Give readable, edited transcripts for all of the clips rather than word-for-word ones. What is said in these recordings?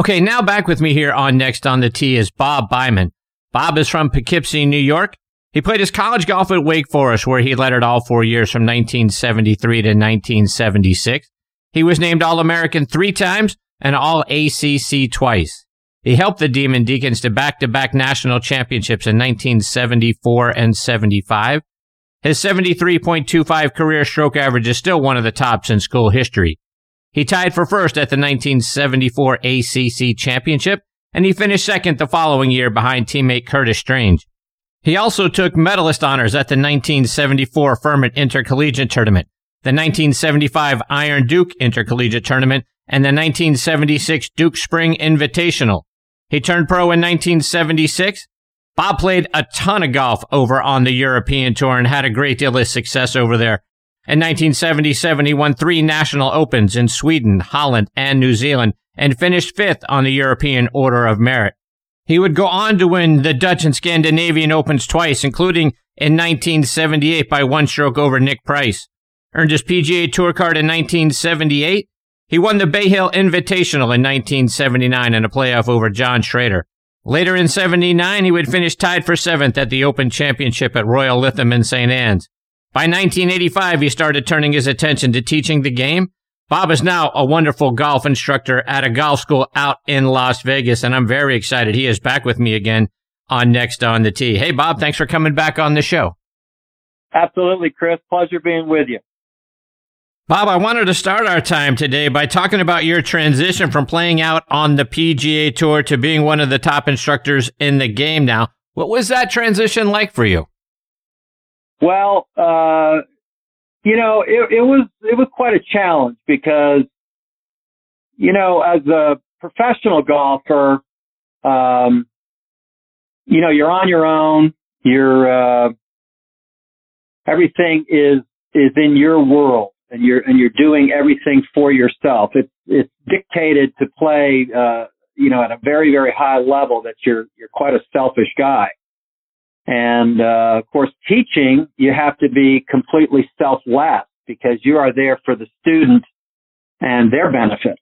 Okay, now back with me here on Next on the Tee is Bob Byman. Bob is from Poughkeepsie, New York. He played his college golf at Wake Forest, where he led it all 4 years from 1973 to 1976. He was named All-American 3 times and All-ACC twice. He helped the Demon Deacons to back-to-back national championships in 1974 and 75. His 73.25 career stroke average is still one of the tops in school history. He tied for first at the 1974 ACC Championship, and he finished second the following year behind teammate Curtis Strange. He also took medalist honors at the 1974 Furman Intercollegiate Tournament, the 1975 Iron Duke Intercollegiate Tournament, and the 1976 Duke Spring Invitational. He turned pro in 1976. Bob played a ton of golf over on the European Tour and had a great deal of success over there. In 1977, he won 3 national opens in Sweden, Holland, and New Zealand, and finished 5th on the European Order of Merit. He would go on to win the Dutch and Scandinavian Opens twice, including in 1978 by 1 stroke over Nick Price. Earned his PGA Tour card in 1978. He won the Bay Hill Invitational in 1979 in a playoff over John Schrader. Later in 79, he would finish tied for 7th at the Open Championship at Royal Lytham and St. Annes. By 1985, he started turning his attention to teaching the game. Bob is now a wonderful golf instructor at a golf school out in Las Vegas, and I'm very excited he is back with me again on Next on the Tee. Hey, Bob, thanks for coming back on the show. Absolutely, Chris. Pleasure being with you. Bob, I wanted to start our time today by talking about your transition from playing out on the PGA Tour to being one of the top instructors in the game now. What was that transition like for you? Well, you know, it was quite a challenge because, you know, as a professional golfer, you know, you're on your own. You're everything is in your world, and you're doing everything for yourself. It's dictated to play, you know, at a very, very high level that you're quite a selfish guy. And, of course, teaching, you have to be completely selfless because you are there for the student and their benefit.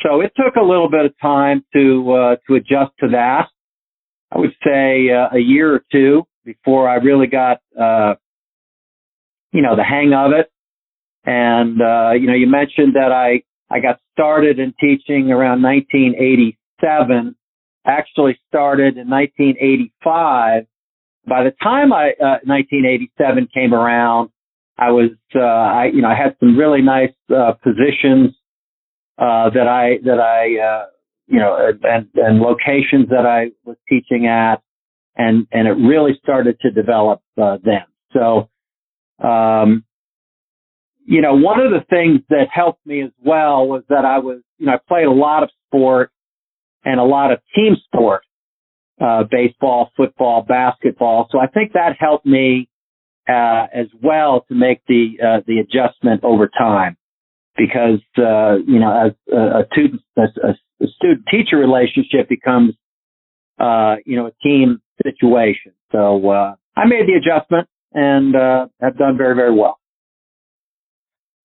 So it took a little bit of time to adjust to that. I would say a year or two before I really got, you know, the hang of it. And, you know, you mentioned that I got started in teaching around 1987, actually started in 1985. By the time 1987 came around, I was, you know, I had some really nice, positions, that I, you know, and locations that I was teaching at. And it really started to develop, then. So, you know, one of the things that helped me as well was that I was, you know, I played a lot of sport and a lot of team sport. Baseball, football, basketball. So I think that helped me, as well to make the adjustment over time because, you know, as a student teacher relationship becomes, you know, a team situation. So, I made the adjustment and, have done very, very well.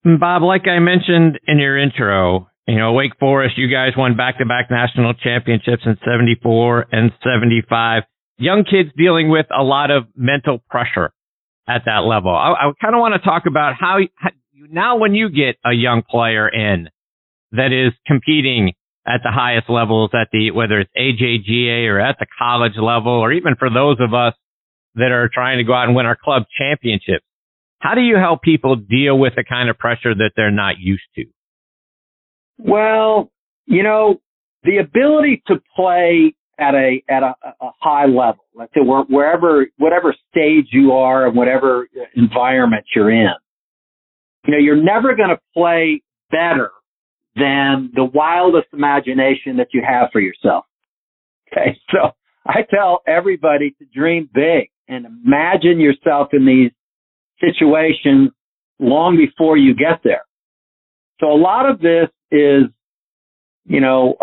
Bob, like I mentioned in your intro, you know, Wake Forest, you guys won back-to-back national championships in 74 and 75. Young kids dealing with a lot of mental pressure at that level. I kind of want to talk about how you, now when you get a young player in that is competing at the highest levels, at the whether it's AJGA or at the college level, or even for those of us that are trying to go out and win our club championships, how do you help people deal with the kind of pressure that they're not used to? Well, you know, the ability to play at a high level, let's say wherever, whatever stage you are and whatever environment you're in, you know, you're never going to play better than the wildest imagination that you have for yourself. Okay. So I tell everybody to dream big and imagine yourself in these situations long before you get there. So a lot of this is, you know,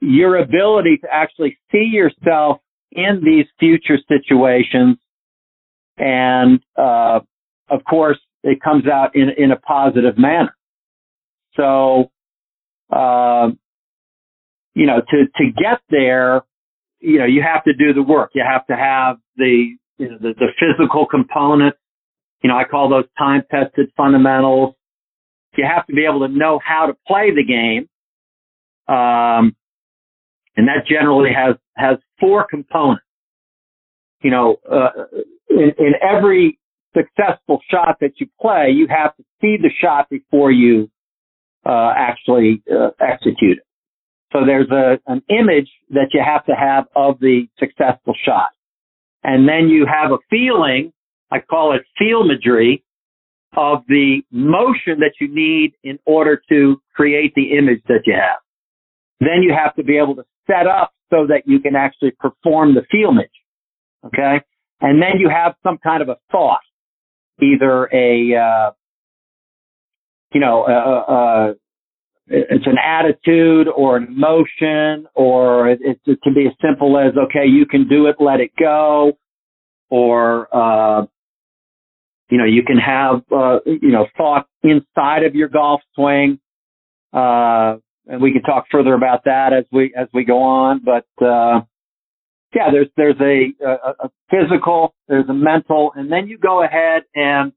your ability to actually see yourself in these future situations. And, of course, it comes out in a positive manner. So, you know, to get there, you know, you have to do the work. You have to have the physical component. You know, I call those time-tested fundamentals. You have to be able to know how to play the game. And that generally has four components. You know, in every successful shot that you play, you have to see the shot before you actually execute it. So there's an image that you have to have of the successful shot. And then you have a feeling, I call it feel-magery, of the motion that you need in order to create the image that you have. Then you have to be able to set up so that you can actually perform the feel-mage. Okay? And then you have some kind of a thought, either it's an attitude or an emotion, or it can be as simple as, okay, you can do it, let it go, or, you can have, thought inside of your golf swing. And we can talk further about that as we go on. But, there's a physical, there's a mental, and then you go ahead and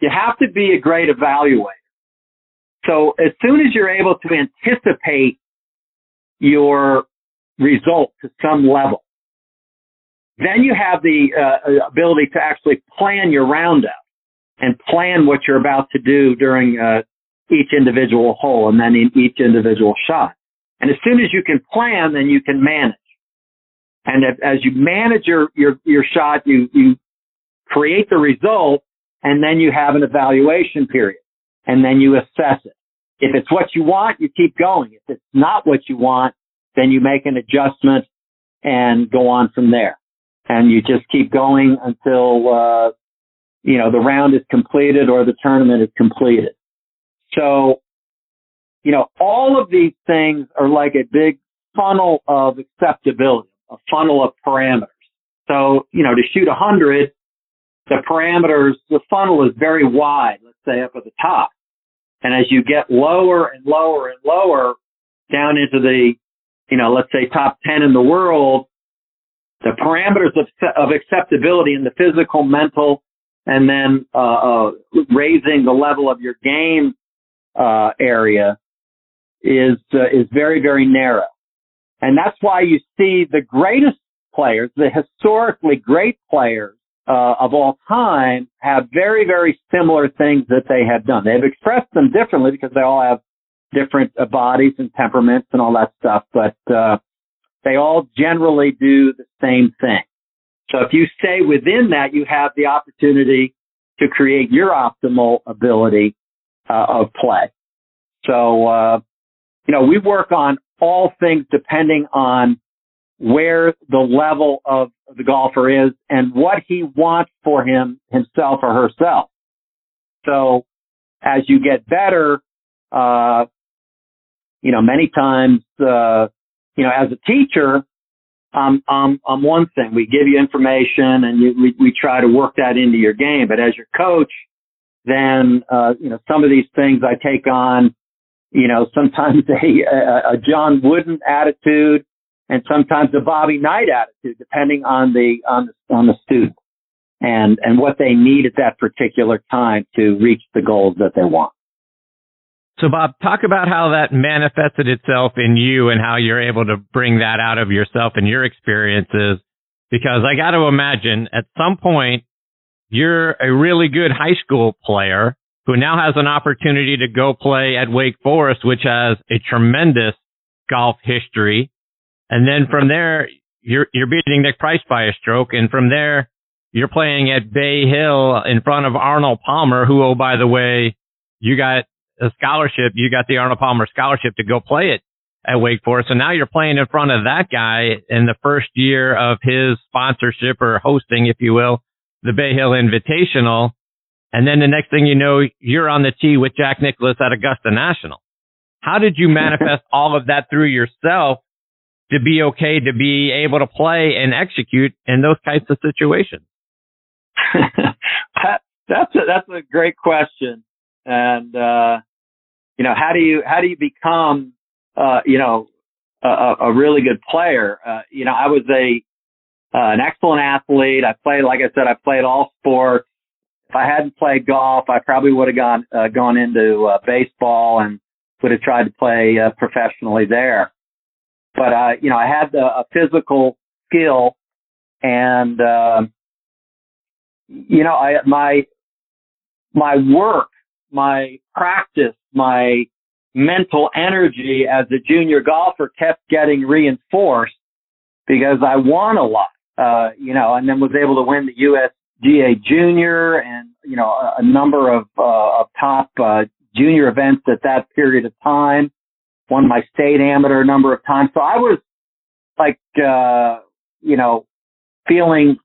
you have to be a great evaluator. So as soon as you're able to anticipate your result to some level, then you have the ability to actually plan your roundup and plan what you're about to do during each individual hole and then in each individual shot. And as soon as you can plan, then you can manage. And as you manage your shot, you create the result, and then you have an evaluation period, and then you assess it. If it's what you want, you keep going. If it's not what you want, then you make an adjustment and go on from there. And you just keep going until, the round is completed or the tournament is completed. So, all of these things are like a big funnel of acceptability, a funnel of parameters. So, to shoot 100, the parameters, the funnel is very wide, let's say up at the top. And as you get lower and lower and lower down into the, let's say top 10 in the world, the parameters of acceptability in the physical, mental, and then raising the level of your game area is very, very narrow. And that's why you see the greatest players, the historically great players of all time, have very, very similar things that they have done. They've expressed them differently because they all have different bodies and temperaments and all that stuff, but they all generally do the same thing. So if you stay within that, you have the opportunity to create your optimal ability of play. So, we work on all things depending on where the level of the golfer is and what he wants for himself or herself. So as you get better, many times, as a teacher, I'm one thing. We give you information and we try to work that into your game. But as your coach, then, some of these things I take on, sometimes a John Wooden attitude and sometimes a Bobby Knight attitude, depending on the student and what they need at that particular time to reach the goals that they want. So, Bob, talk about how that manifested itself in you and how you're able to bring that out of yourself and your experiences, because I got to imagine at some point you're a really good high school player who now has an opportunity to go play at Wake Forest, which has a tremendous golf history. And then from there, you're beating Nick Price by a stroke. And from there, you're playing at Bay Hill in front of Arnold Palmer, who, oh, by the way, you got a scholarship, you got the Arnold Palmer scholarship to go play it at Wake Forest. So now you're playing in front of that guy in the first year of his sponsorship or hosting, if you will, the Bay Hill Invitational. And then the next thing you know, you're on the tee with Jack Nicklaus at Augusta National. How did you manifest all of that through yourself to be okay, to be able to play and execute in those types of situations? That's a great question. And, how do you become, a really good player. You know, I was an excellent athlete. I played, like I said, I played all sports. If I hadn't played golf, I probably would have gone into baseball and would have tried to play professionally there. But, you know, I had a physical skill, and, you know, my work, my practice, my mental energy as a junior golfer kept getting reinforced because I won a lot, you know, and then was able to win the USGA Junior and, you know, a number of top junior events at that period of time. Won my state amateur a number of times. So I was like, you know, feeling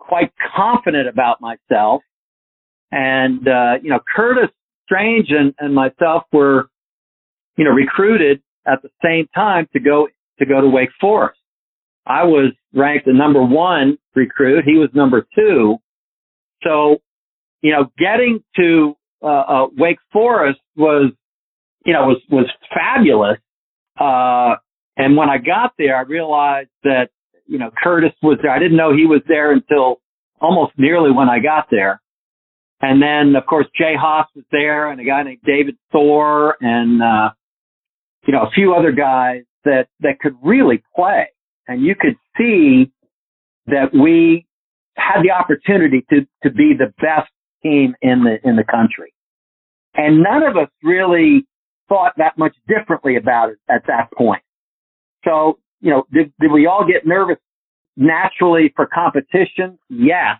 quite confident about myself. And, you know, Curtis Strange and myself were, you know, recruited at the same time to go to Wake Forest. I was ranked the number one recruit. He was number two. So, you know, getting to, Wake Forest was, you know, was fabulous. And when I got there, I realized that, you know, Curtis was there. I didn't know he was there until almost nearly when I got there. And then, of course, Jay Haas was there, and a guy named David Thor, and, you know, a few other guys that could really play. And you could see that we had the opportunity to be the best team in the country. And none of us really thought that much differently about it at that point. So, you know, did we all get nervous naturally for competition? Yes.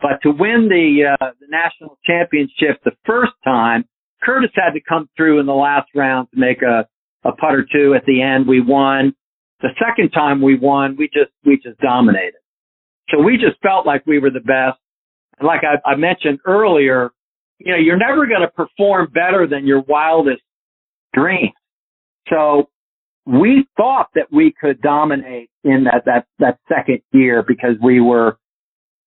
But to win the national championship the first time, Curtis had to come through in the last round to make a putt or two. At the end, we won. The second time we won, we just dominated. So we just felt like we were the best. And like I mentioned earlier, you know, you're never going to perform better than your wildest dreams. So we thought that we could dominate in that second year because we were,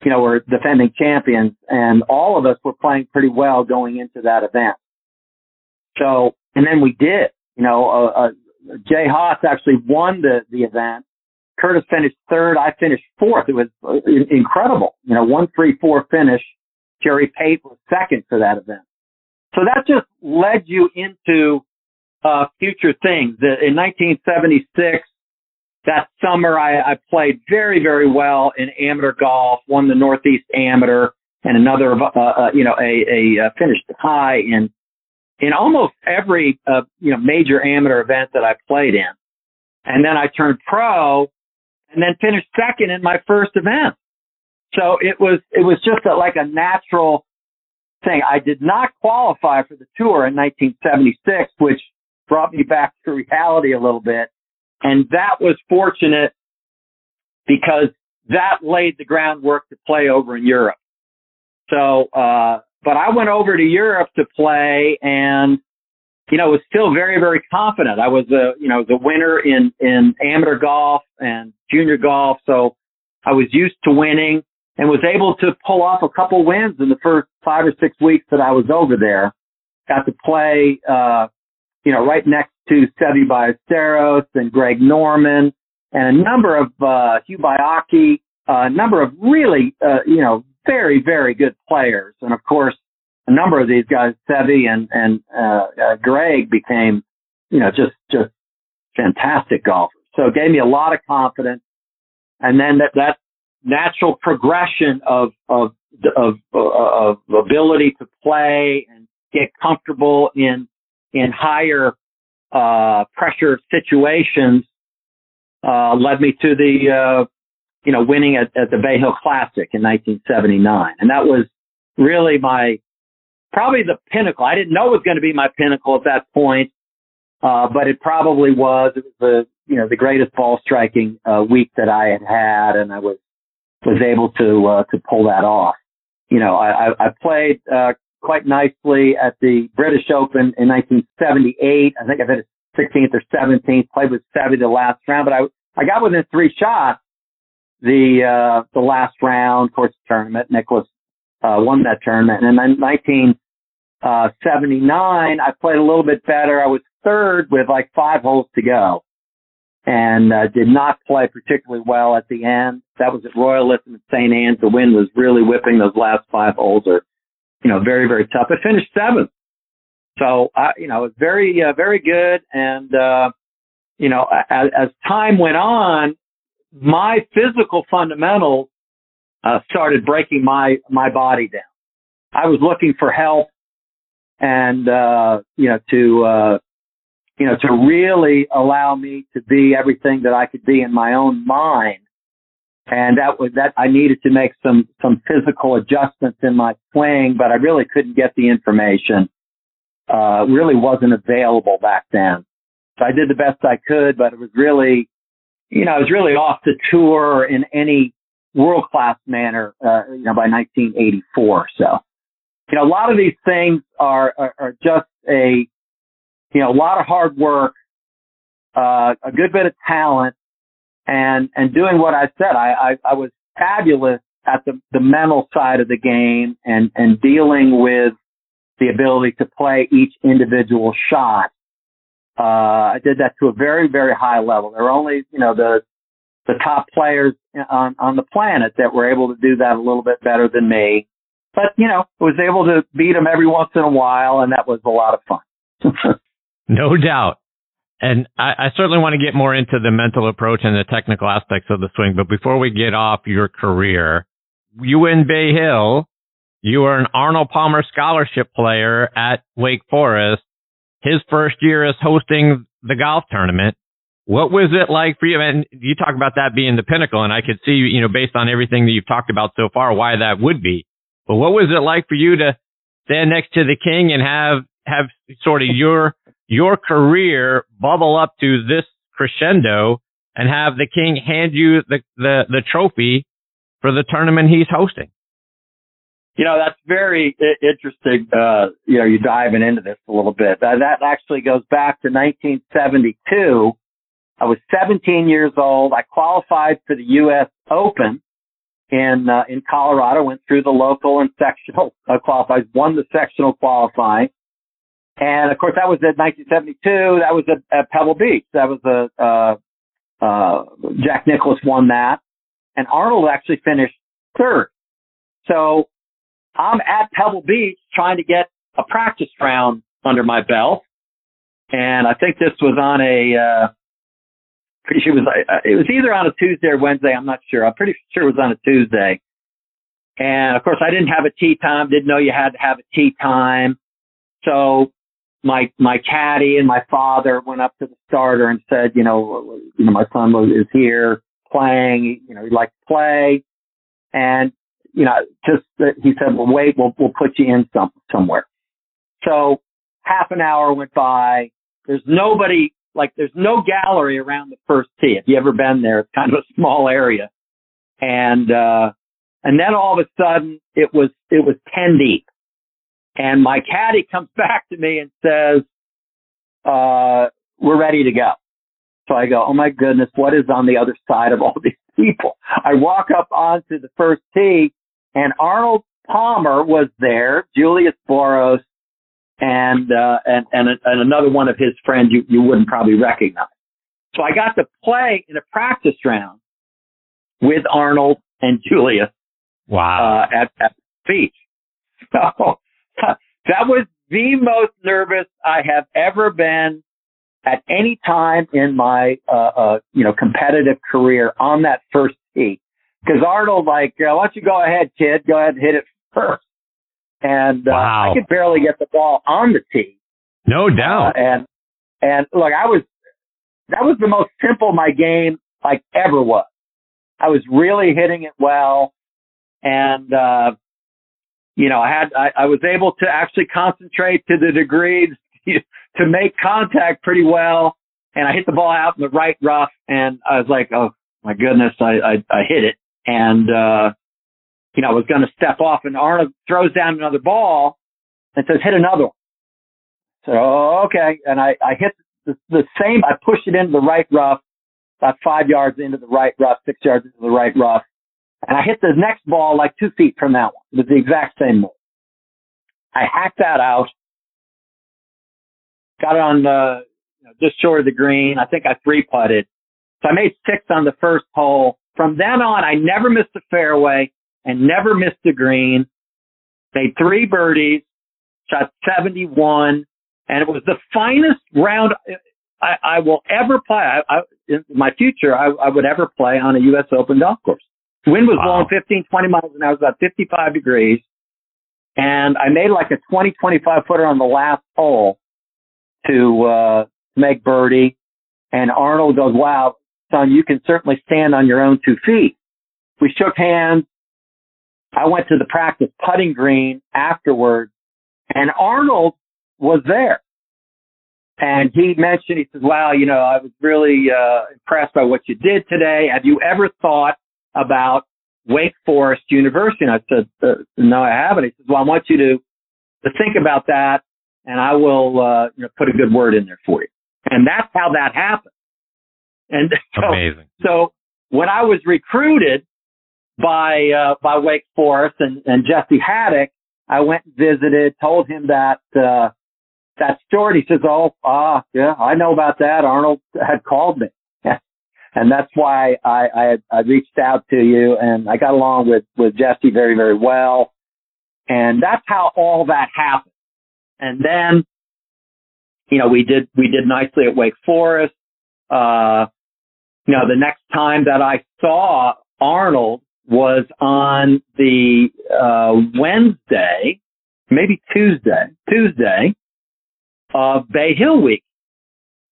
you know, we're defending champions, and all of us were playing pretty well going into that event. So, and then we did. You know, Jay Haas actually won the event. Curtis finished third. I finished fourth. It was incredible. You know, 1-3-4 finish. Jerry Pate was second for that event. So that just led you into future things. In 1976, that summer, I played very, very well in amateur golf, won the Northeast Amateur, and another, you know, a finished high in almost every, you know, major amateur event that I played in. And then I turned pro and then finished second in my first event. So it was just like a natural thing. I did not qualify for the tour in 1976, which brought me back to reality a little bit. And that was fortunate because that laid the groundwork to play over in Europe. So, but I went over to Europe to play and, you know, was still very, very confident. I was the winner in amateur golf and junior golf. So I was used to winning and was able to pull off a couple wins in the first 5 or 6 weeks that I was over there. Got to play, you know, right next to Seve Ballesteros and Greg Norman and a number of, Hugh Baiocchi, a number of really, you know, very, very good players. And of course, a number of these guys, Seve and Greg became, you know, just fantastic golfers. So it gave me a lot of confidence. And then that natural progression of ability to play and get comfortable in higher, pressure situations, led me to the, you know, winning at the Bay Hill Classic in 1979. And that was really probably the pinnacle. I didn't know it was going to be my pinnacle at that point. But it probably was. It was the greatest ball striking, week that I had. And I was able to pull that off. You know, I played, quite nicely at the British Open in 1978. I think I finished 16th or 17th, played with Seve the last round, but I got within three shots the last round, course tournament. Nicklaus, won that tournament. And in 1979, I played a little bit better. I was third with like 5 holes to go. and did not play particularly well at the end. That was at Royal Lytham and St. Annes. The wind was really whipping. Those last five holes are, very, very tough. It finished seventh. So, it was very, very good. And, as time went on, my physical fundamentals started breaking my body down. I was looking for help and, to really allow me to be everything that I could be in my own mind. And that I needed to make some physical adjustments in my swing, but I really couldn't get the information. Really wasn't available back then. So I did the best I could, but it was really, I was really off the tour in any world-class manner, by 1984. So, a lot of these things are just a lot of hard work, a good bit of talent, and doing what I said. I was fabulous at the mental side of the game and dealing with the ability to play each individual shot. I did that to a very, very high level. There were only, the top players on the planet that were able to do that a little bit better than me. But, I was able to beat them every once in a while, and that was a lot of fun. No doubt. And I certainly want to get more into the mental approach and the technical aspects of the swing. But before we get off your career, you win Bay Hill. You were an Arnold Palmer scholarship player at Wake Forest. His first year is hosting the golf tournament. What was it like for you? And you talk about that being the pinnacle, and I could see, based on everything that you've talked about so far, why that would be. But what was it like for you to stand next to the king and have sort of your career bubble up to this crescendo and have the king hand you the trophy for the tournament he's hosting? That's very interesting. You're diving into this a little bit. That actually goes back to 1972. I was 17 years old. I qualified for the U.S. Open in Colorado, went through the local and sectional qualifiers, won the sectional qualifying. And of course, that was in 1972. That was at Pebble Beach. That was Jack Nicklaus won that. And Arnold actually finished third. So, I'm at Pebble Beach trying to get a practice round under my belt. And I think this was on it was either on a Tuesday or Wednesday. I'm not sure. I'm pretty sure it was on a Tuesday. And of course, I didn't have a tee time, didn't know you had to have a tee time. So my caddy and my father went up to the starter and said, my son is here playing, he'd like to play. And, he said, well, wait, we'll put you in somewhere. So half an hour went by. There's nobody, there's no gallery around the first tee. If you ever been there, it's kind of a small area. And then all of a sudden it was 10 deep. And my caddy comes back to me and says, we're ready to go. So I go, oh my goodness, what is on the other side of all these people? I walk up onto the first tee. And Arnold Palmer was there, Julius Boros, and another one of his friends you wouldn't probably recognize. So I got to play in a practice round with Arnold and Julius. Wow. At the beach. So that was the most nervous I have ever been at any time in my competitive career on that first tee. Because Arnold, why don't you go ahead, kid? Go ahead and hit it first. And wow. I could barely get the ball on the tee. No doubt. And look, that was the most simple my game ever was. I was really hitting it well, and I was able to actually concentrate to the degree to make contact pretty well. And I hit the ball out in the right rough, and I was like, oh my goodness, I hit it. And, I was going to step off, and Arnold throws down another ball and says, hit another one. So, oh, okay. And I hit the same, I pushed it into the right rough, about 6 yards into the right rough. And I hit the next ball 2 feet from that one. It was the exact same move. I hacked that out, got it on just short of the green. I think I three putted So I made six on the first hole. From then on, I never missed a fairway and never missed a green. Made three birdies, shot 71, and it was the finest round I will ever play. In my future, I would ever play on a U.S. Open golf course. The wind was blowing 15, 20 miles an hour. It was about 55 degrees. And I made like a 20, 25-footer on the last hole to make birdie. And Arnold goes, "Wow, son, you can certainly stand on your own 2 feet." We shook hands. I went to the practice putting green afterwards. And Arnold was there. And he mentioned, he says, "Wow, you know, I was really impressed by what you did today. Have you ever thought about Wake Forest University?" And I said, "No, I haven't." He says, "Well, I want you to think about that, and I will put a good word in there for you." And that's how that happened. And so, amazing. So when I was recruited by Wake Forest and Jesse Haddock, I went and visited, told him that story. He says, "Oh, yeah, I know about that. Arnold had called me." And that's why I reached out to you, and I got along with Jesse very, very well. And that's how all that happened. And then, we did nicely at Wake Forest. The next time that I saw Arnold was on the, Wednesday, maybe Tuesday of Bay Hill week.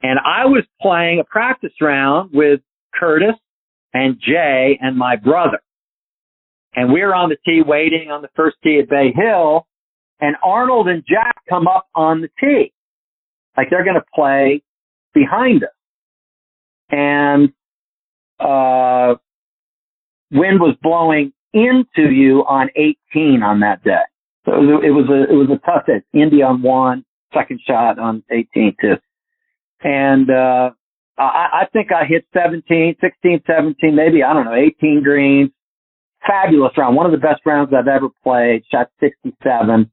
And I was playing a practice round with Curtis and Jay and my brother. And we were on the tee waiting on the first tee at Bay Hill. And Arnold and Jack come up on the tee. Like they're going to play behind us. And wind was blowing into you on 18 on that day. So it was a tough day. Indy on one, second shot on 18 too. And I think I hit 17, maybe, I don't know, 18 greens. Fabulous round. One of the best rounds I've ever played. Shot 67.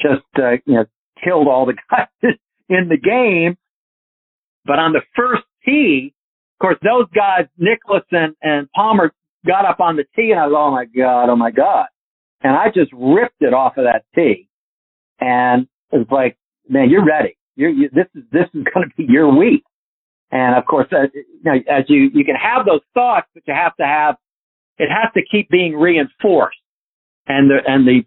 Just, killed all the guys in the game. But on the first tee, of course, those guys, Nicklaus and Palmer, got up on the tee, and I was, oh, my God. And I just ripped it off of that tee. And it was like, man, you're ready. This is going to be your week. And of course, as you can have those thoughts, but you have to it has to keep being reinforced. And the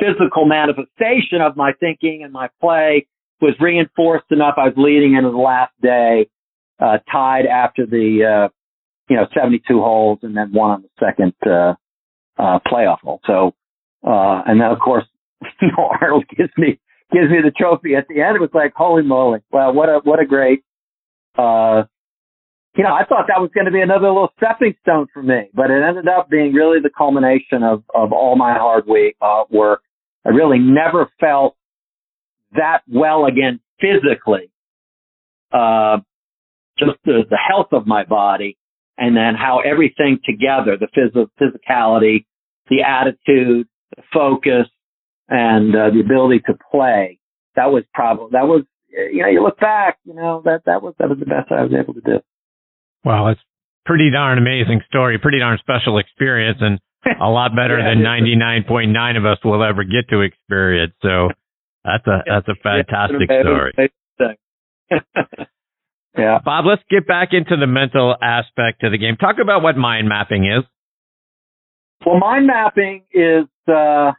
physical manifestation of my thinking and my play was reinforced enough. I was leading into the last day, tied after the, 72 holes and then one on the second, playoff hole. So, and then of course, Arnold gives me the trophy at the end. It was like, holy moly. Well, what a great, I thought that was going to be another little stepping stone for me, but it ended up being really the culmination of all my hard work. I really never felt that well again physically, just the health of my body and then how everything together, the physicality, the attitude, the focus, and the ability to play. That was you look back, that was the best I was able to do. Wow, that's pretty darn amazing story, pretty darn special experience, and a lot better than 99.9 of us will ever get to experience. So that's a fantastic story. Yeah. Bob, let's get back into the mental aspect of the game. Talk about what mind mapping is. Well, mind mapping is I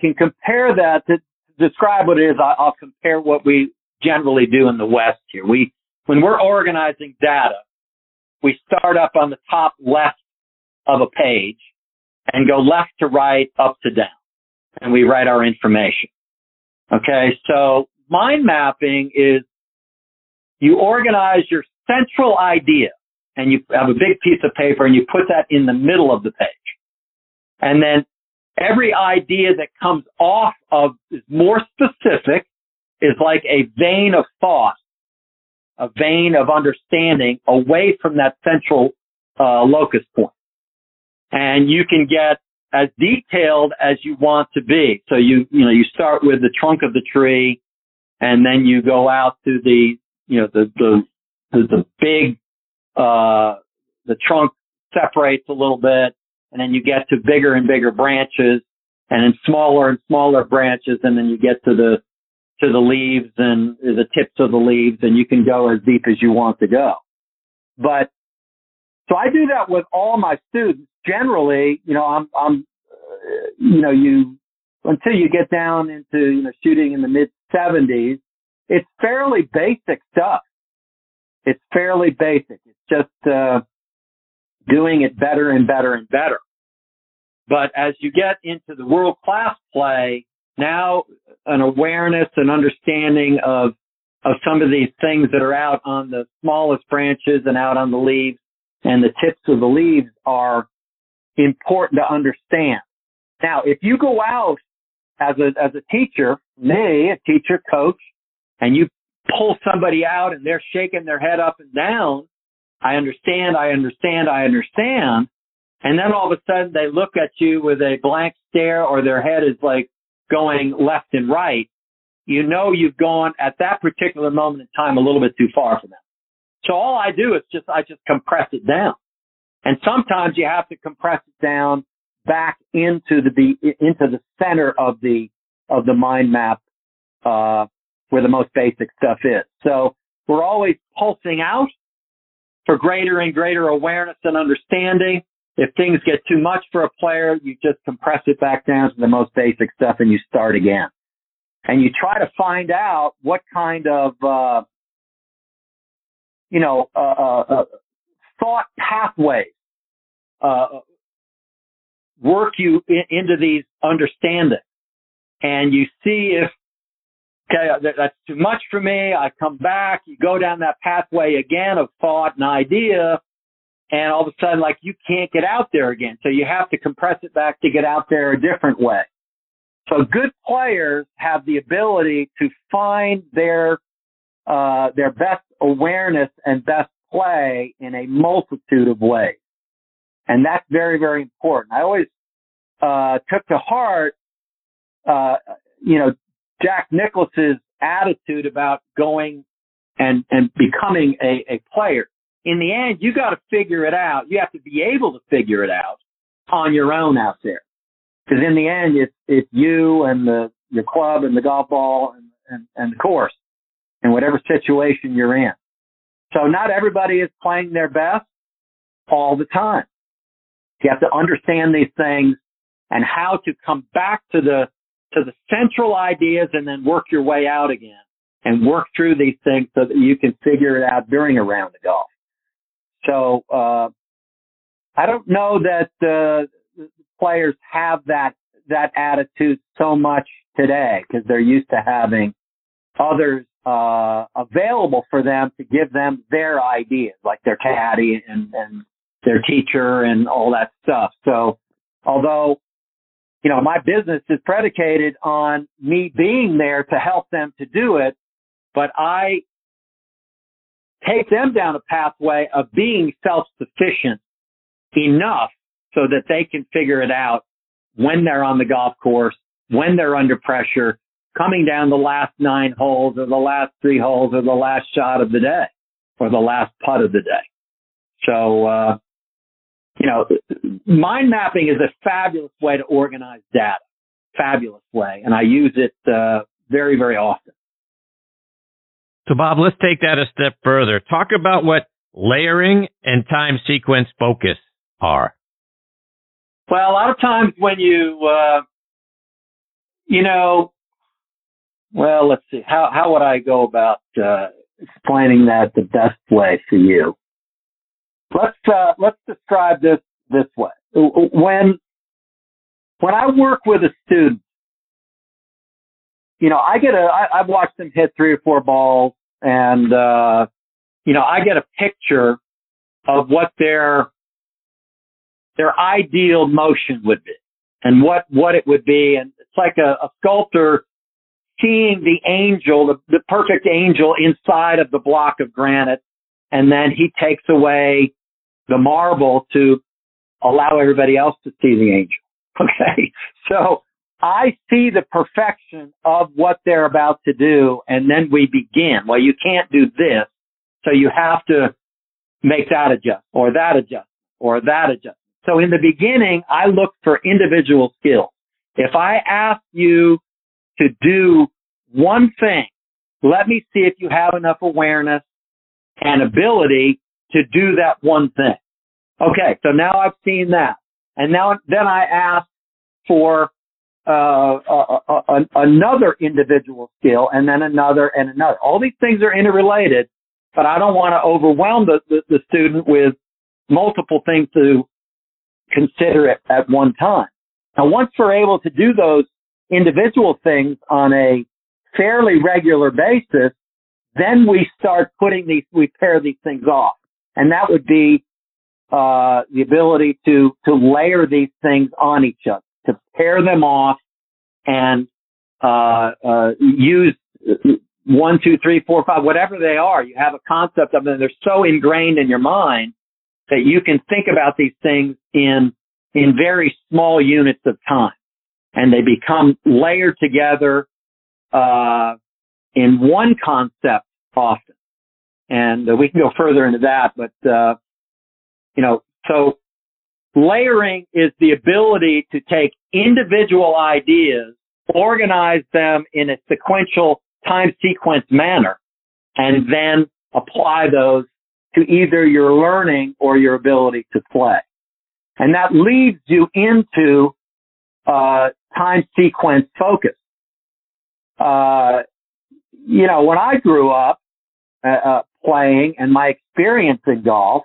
can compare that to describe what it is. I'll compare what we generally do in the West here. When we're organizing data, we start up on the top left of a page and go left to right, up to down, and we write our information. Okay, so mind mapping is you organize your central idea, and you have a big piece of paper, and you put that in the middle of the page. And then every idea that comes off of is more specific, is like a vein of thought, a vein of understanding away from that central locus point. And you can get as detailed as you want to be. So you start with the trunk of the tree, and then you go out to the big the trunk separates a little bit, and then you get to bigger and bigger branches, and then smaller and smaller branches, and then you get to the leaves and the tips of the leaves, and you can go as deep as you want to go. But so I do that with all my students. Generally, you know, until you get down into, you know, shooting in the mid 70s, it's fairly basic stuff. It's fairly basic. It's just, doing it better and better and better. But as you get into the world-class play, now an awareness and understanding of some of these things that are out on the smallest branches and out on the leaves and the tips of the leaves are important to understand. Now, if you go out as a teacher, coach, and you pull somebody out and they're shaking their head up and down, I understand. And then all of a sudden they look at you with a blank stare, or their head is like going left and right. You know, you've gone at that particular moment in time a little bit too far for them. So all I do is I just compress it down. And sometimes you have to compress it down back into the center of the mind map, where the most basic stuff is. So we're always pulsing out for greater and greater awareness and understanding. If things get too much for a player, you just compress it back down to the most basic stuff and you start again. And you try to find out what kind of, thought pathways, work you into these understandings. And you see if, okay, that's too much for me, I come back, you go down that pathway again of thought and idea. And all of a sudden, like, you can't get out there again. So you have to compress it back to get out there a different way. So good players have the ability to find their best awareness and best play in a multitude of ways. And that's very, very important. I always, took to heart, Jack Nicklaus's attitude about going and becoming a player. In the end, you got to figure it out. You have to be able to figure it out on your own out there. Because in the end, it's you and your club and the golf ball and the course and whatever situation you're in. So not everybody is playing their best all the time. You have to understand these things and how to come back to the central ideas and then work your way out again and work through these things so that you can figure it out during a round of golf. So, I don't know that the players have that attitude so much today because they're used to having others, available for them to give them their ideas, like their caddy and their teacher and all that stuff. So, although, you know, my business is predicated on me being there to help them to do it, but I take them down a pathway of being self-sufficient enough so that they can figure it out when they're on the golf course, when they're under pressure, coming down the last 9 holes or the last 3 holes or the last shot of the day or the last putt of the day. So, mind mapping is a fabulous way to organize data, fabulous way. And I use it very, very often. So, Bob, let's take that a step further. Talk about what layering and time sequence focus are. Well, a lot of times when you, let's see, how would I go about explaining that the best way for you? Let's describe this way. When I work with a student, you know, I've watched them hit 3 or 4 balls and, I get a picture of what their ideal motion would be and what it would be. And it's like a sculptor seeing the angel, the perfect angel inside of the block of granite. And then he takes away the marble to allow everybody else to see the angel. Okay. So I see the perfection of what they're about to do. And then we begin. Well, you can't do this. So you have to make that adjust or that adjust or that adjust. So in the beginning, I looked for individual skills. If I ask you to do one thing, let me see if you have enough awareness and ability to do that one thing. Okay, so now I've seen that. And now then I ask for another individual skill, and then another and another. All these things are interrelated, but I don't want to overwhelm the student with multiple things to consider at one time. Now, once we're able to do those individual things on a fairly regular basis, then we start we pair these things off. And that would be the ability to layer these things on each other, to pair them off and use 1, 2, 3, 4, 5, whatever they are. You have a concept of them. They're so ingrained in your mind that you can think about these things in very small units of time. And they become layered together in one concept often. And we can go further into that, but so layering is the ability to take individual ideas, organize them in a sequential time sequence manner, and then apply those to either your learning or your ability to play. And that leads you into time sequence focus. When I grew up playing and my experience in golf,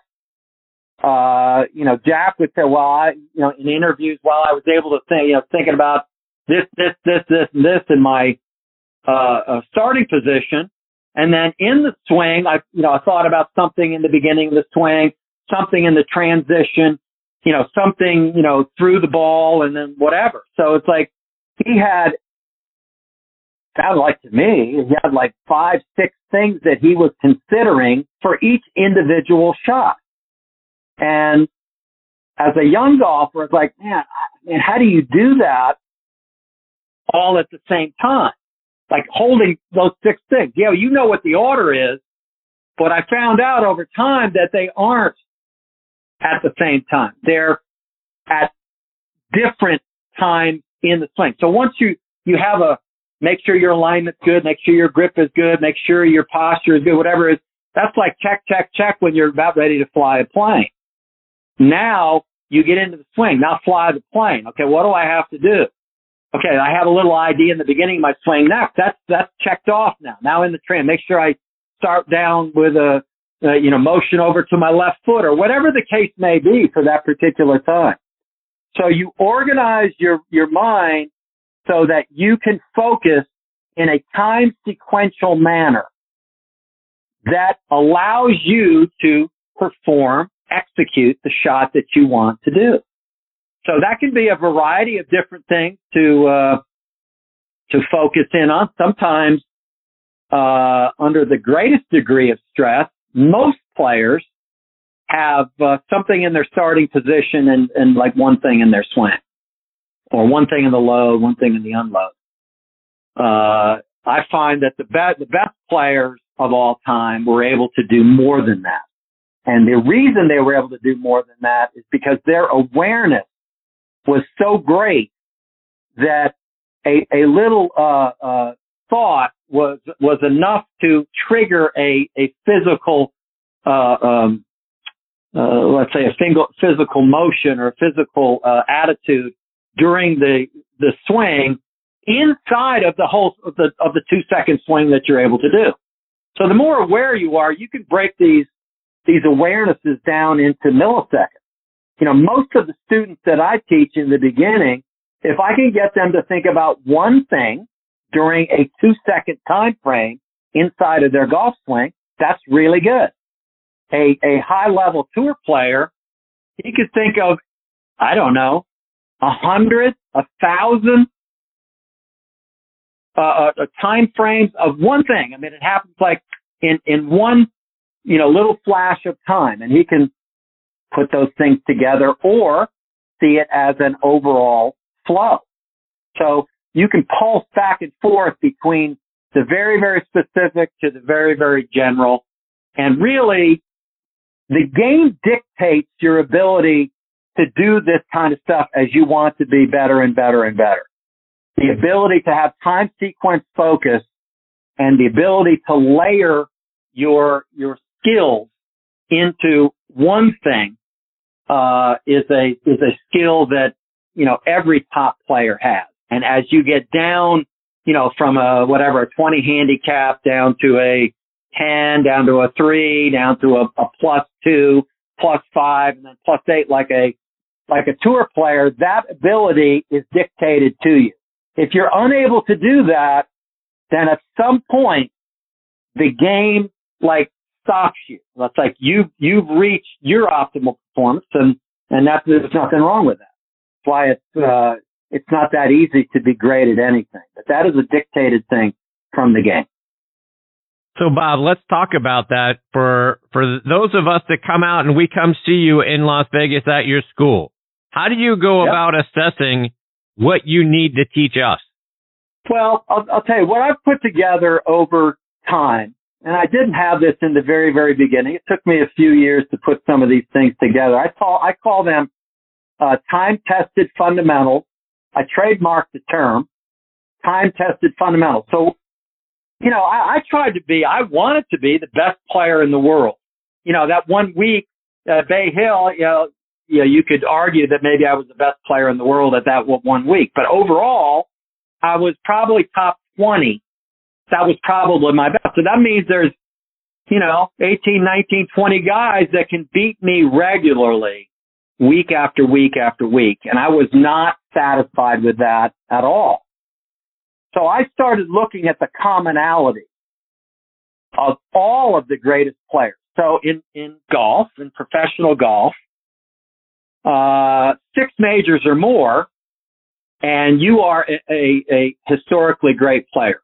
Jack would say, in interviews, while I was able to think, thinking about this, in my starting position, and then in the swing, I thought about something in the beginning of the swing, something in the transition, something, through the ball, and then whatever. So it's like he had 5, 6 things that he was considering for each individual shot. And as a young golfer, it's like, man, how do you do that all at the same time? Like holding those 6 things. You know what the order is, but I found out over time that they aren't at the same time. They're at different times in the swing. So once you have make sure your alignment's good, make sure your grip is good, make sure your posture is good, whatever it is, that's like check, check, check when you're about ready to fly a plane. Now you get into the swing. Now fly the plane. Okay, what do I have to do? Okay, I have a little idea in the beginning of my swing next. That's checked off now. Now in the train, make sure I start down with a motion over to my left foot or whatever the case may be for that particular time. So you organize your mind so that you can focus in a time sequential manner that allows you to execute the shot that you want to do. So that can be a variety of different things to focus in on. Sometimes, under the greatest degree of stress, most players have something in their starting position and like one thing in their swing, or one thing in the load, one thing in the unload. I find that the best players of all time were able to do more than that. And the reason they were able to do more than that is because their awareness was so great that a little thought was enough to trigger a physical, let's say, physical motion or a physical attitude during the swing inside of the whole of the 2-second swing that you're able to do. So the more aware you are, you can break these awarenesses down into milliseconds. Most of the students that I teach in the beginning, if I can get them to think about one thing during a 2-second time frame inside of their golf swing, that's really good. A high-level tour player, he could think of, 100, 1,000 time frames of one thing. I mean, it happens like in one little flash of time, and he can put those things together or see it as an overall flow. So you can pulse back and forth between the very, very specific to the very, very general. And really, the game dictates your ability to do this kind of stuff as you want to be better and better and better. The ability to have time sequence focus and the ability to layer your skills into one thing, is a skill that, you know, every top player has. And as you get down, you know, from a 20 handicap down to a 10, down to a 3, down to a +2, +5, and then +8, like a tour player, that ability is dictated to you. If you're unable to do that, then at some point the game stops you. That's like you've reached your optimal performance, and that's, there's nothing wrong with that. That's why it's not that easy to be great at anything. But that is a dictated thing from the game. So, Bob, let's talk about that for those of us that come out and we come see you in Las Vegas at your school. How do you go about assessing what you need to teach us? Well, I'll tell you what I've put together over time, and I didn't have this in the very, very beginning. It took me a few years to put some of these things together. I call them time-tested fundamentals. I trademarked the term time-tested fundamentals. So, you know, I wanted to be the best player in the world. You know, that one week at Bay Hill, you know, you could argue that maybe I was the best player in the world at that one week. But overall, I was probably top 20. That was probably my best. So that means there's, you know, 18, 19, 20 guys that can beat me regularly week after week after week. And I was not satisfied with that at all. So I started looking at the commonality of all of the greatest players. So in golf, in professional golf, 6 majors or more, and you are a historically great player.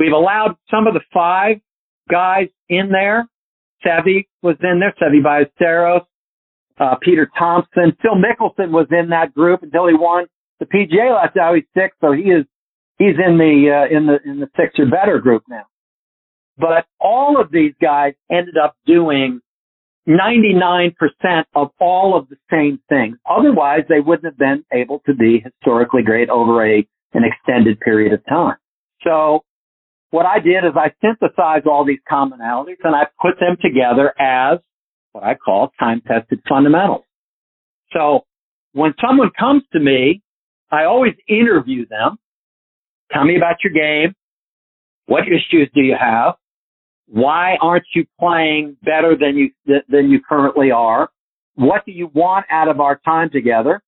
We've allowed some of the 5 guys in there. Seve was in there, Seve Ballesteros, Peter Thompson. Phil Mickelson was in that group until he won the PGA last year. Now he's 6, so He's in the 6 or better group now. But all of these guys ended up doing 99% of all of the same things. Otherwise, they wouldn't have been able to be historically great over an extended period of time. So what I did is I synthesized all these commonalities and I put them together as what I call time-tested fundamentals. So when someone comes to me, I always interview them. Tell me about your game. What issues do you have? Why aren't you playing better than you currently are? What do you want out of our time together?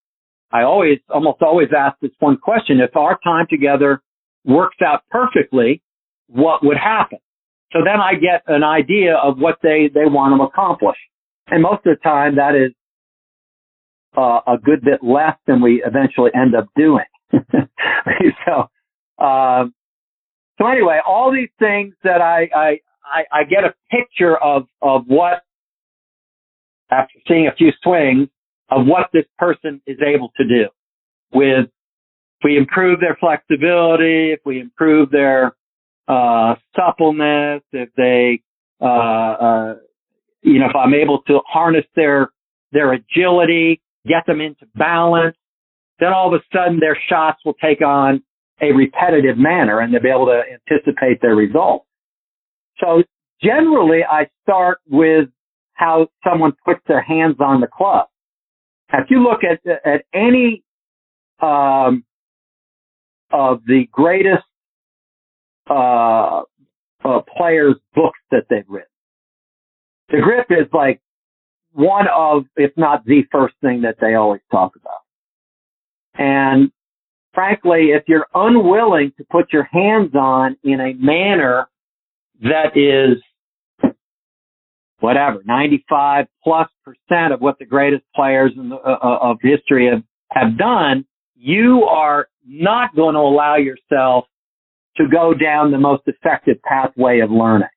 I almost always ask this one question. If our time together works out perfectly, what would happen? So then I get an idea of what they want to accomplish. And most of the time that is a good bit less than we eventually end up doing. So anyway, all these things that I get a picture of what, after seeing a few swings, of what this person is able to do. With, if we improve their flexibility, if we improve their suppleness, if they, you know, if I'm able to harness their agility, get them into balance, then all of a sudden their shots will take on a repetitive manner and to be able to anticipate their results. So generally I start with how someone puts their hands on the club. Now, if you look at any of the greatest players' books that they've written, the grip is like one of, if not the first thing that they always talk about. And frankly, if you're unwilling to put your hands on in a manner that is 95%+ of what the greatest players of history have done, you are not going to allow yourself to go down the most effective pathway of learning.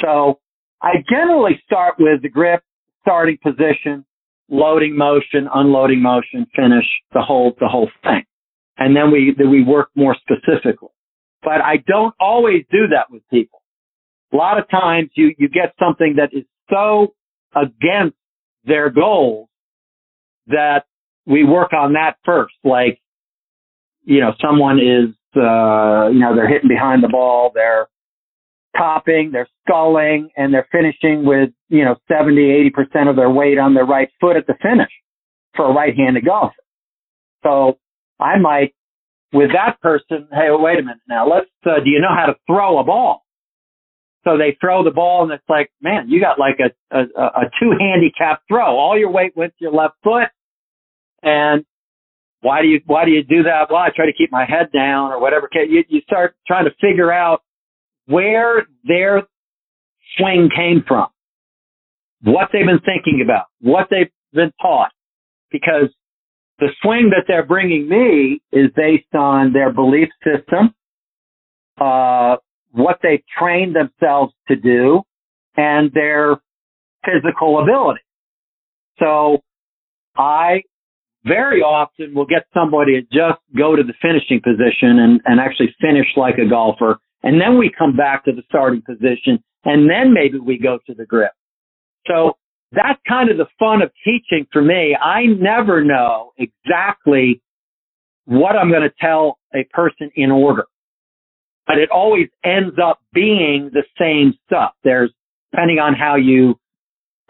So I generally start with the grip, starting position, loading motion, unloading motion, finish, the whole thing. And then we work more specifically. But I don't always do that with people. A lot of times you get something that is so against their goals, that we work on that first. Like, you know, someone is, they're hitting behind the ball, they're topping, they're sculling, and they're finishing with, 70-80% of their weight on their right foot at the finish for a right-handed golfer. So I might, with that person, hey, well, wait a minute now, do you know how to throw a ball? So they throw the ball, and it's like, man, you got like a two-handicap throw. All your weight went to your left foot, and why do you do that? Well, I try to keep my head down or whatever. You start trying to figure out where their swing came from, what they've been thinking about, what they've been taught, because the swing that they're bringing me is based on their belief system, what they've trained themselves to do, and their physical ability. So I very often will get somebody to just go to the finishing position and actually finish like a golfer, and then we come back to the starting position, and then maybe we go to the grip. So that's kind of the fun of teaching for me. I never know exactly what I'm going to tell a person in order, but it always ends up being the same stuff. There's, depending on how you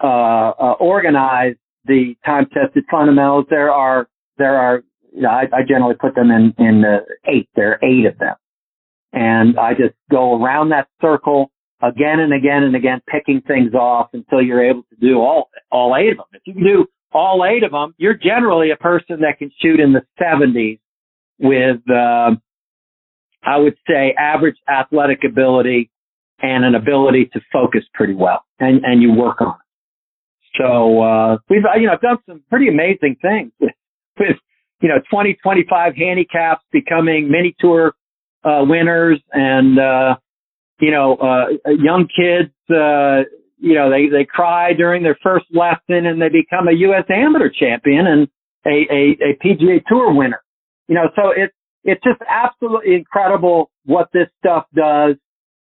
organize the time-tested fundamentals, there are. I generally put them in eight. There are eight of them, and I just go around that circle again and again and again, picking things off until you're able to do all eight of them. If you can do all eight of them, you're generally a person that can shoot in the 70s with, I would say, average athletic ability and an ability to focus pretty well, and you work on it. So, I've done some pretty amazing things with 20, 25 handicaps becoming mini tour, winners and, young kids, they cry during their first lesson and they become a U.S. amateur champion and a PGA Tour winner. So it's just absolutely incredible what this stuff does.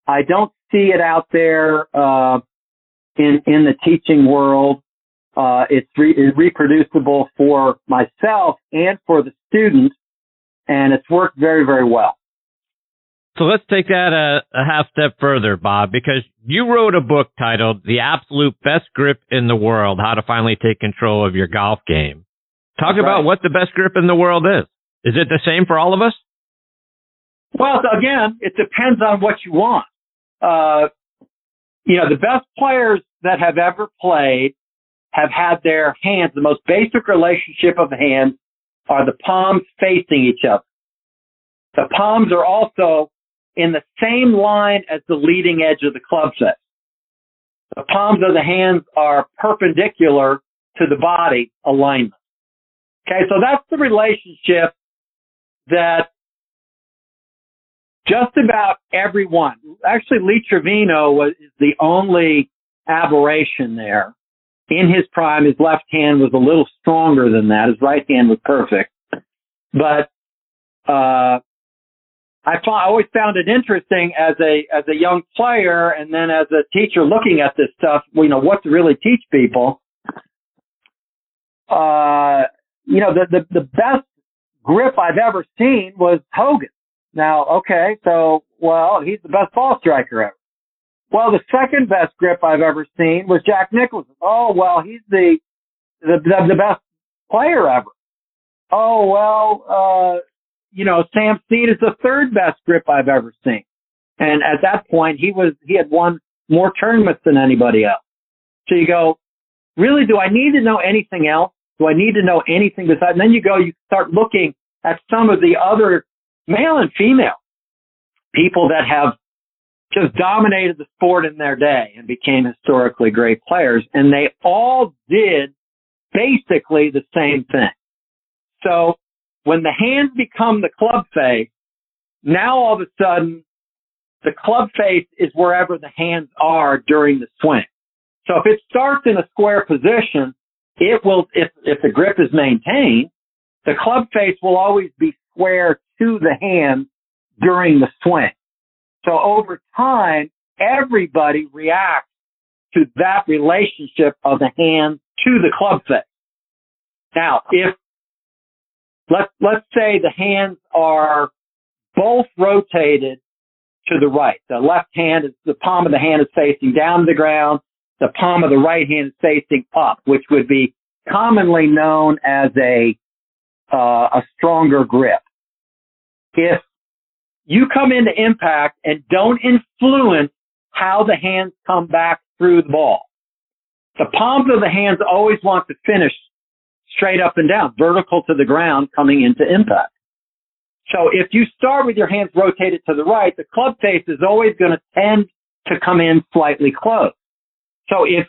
I don't see it out there, in the teaching world. It's reproducible for myself and for the student, and it's worked very, very well. So let's take that a half step further, Bob, because you wrote a book titled The Absolute Best Grip in the World: How to Finally Take Control of Your Golf Game. Talk That's about right. What the best grip in the world is. Is it the same for all of us? Well, again, it depends on what you want. The best players that have ever played have had their hands, the most basic relationship of hands are the palms facing each other. The palms are also in the same line as the leading edge of the club face. The palms of the hands are perpendicular to the body alignment. Okay, so that's the relationship that just about everyone, actually Lee Trevino was the only aberration there. In his prime, his left hand was a little stronger than that. His right hand was perfect. But, I always found it interesting as a young player and then as a teacher looking at this stuff, what to really teach people. The best grip I've ever seen was Hogan. Now, okay, so, well, he's the best ball striker ever. Well, the second best grip I've ever seen was Jack Nicklaus. Oh, well, he's the best player ever. Oh, well, Sam Steed is the third best grip I've ever seen. And at that point, he had won more tournaments than anybody else. So you go, really, do I need to know anything else? Do I need to know anything besides? And then you start looking at some of the other male and female people that have just dominated the sport in their day and became historically great players. And they all did basically the same thing. So when the hands become the club face, now all of a sudden the club face is wherever the hands are during the swing. So if it starts in a square position, it will, if the grip is maintained, the club face will always be square to the hand during the swing. So over time, everybody reacts to that relationship of the hand to the club face. Now, if let's say the hands are both rotated to the right, the left hand is the palm of the hand is facing down to the ground, the palm of the right hand is facing up, which would be commonly known as a stronger grip. If you come into impact and don't influence how the hands come back through the ball, the palms of the hands always want to finish straight up and down, vertical to the ground coming into impact. So if you start with your hands rotated to the right, the club face is always going to tend to come in slightly closed. So if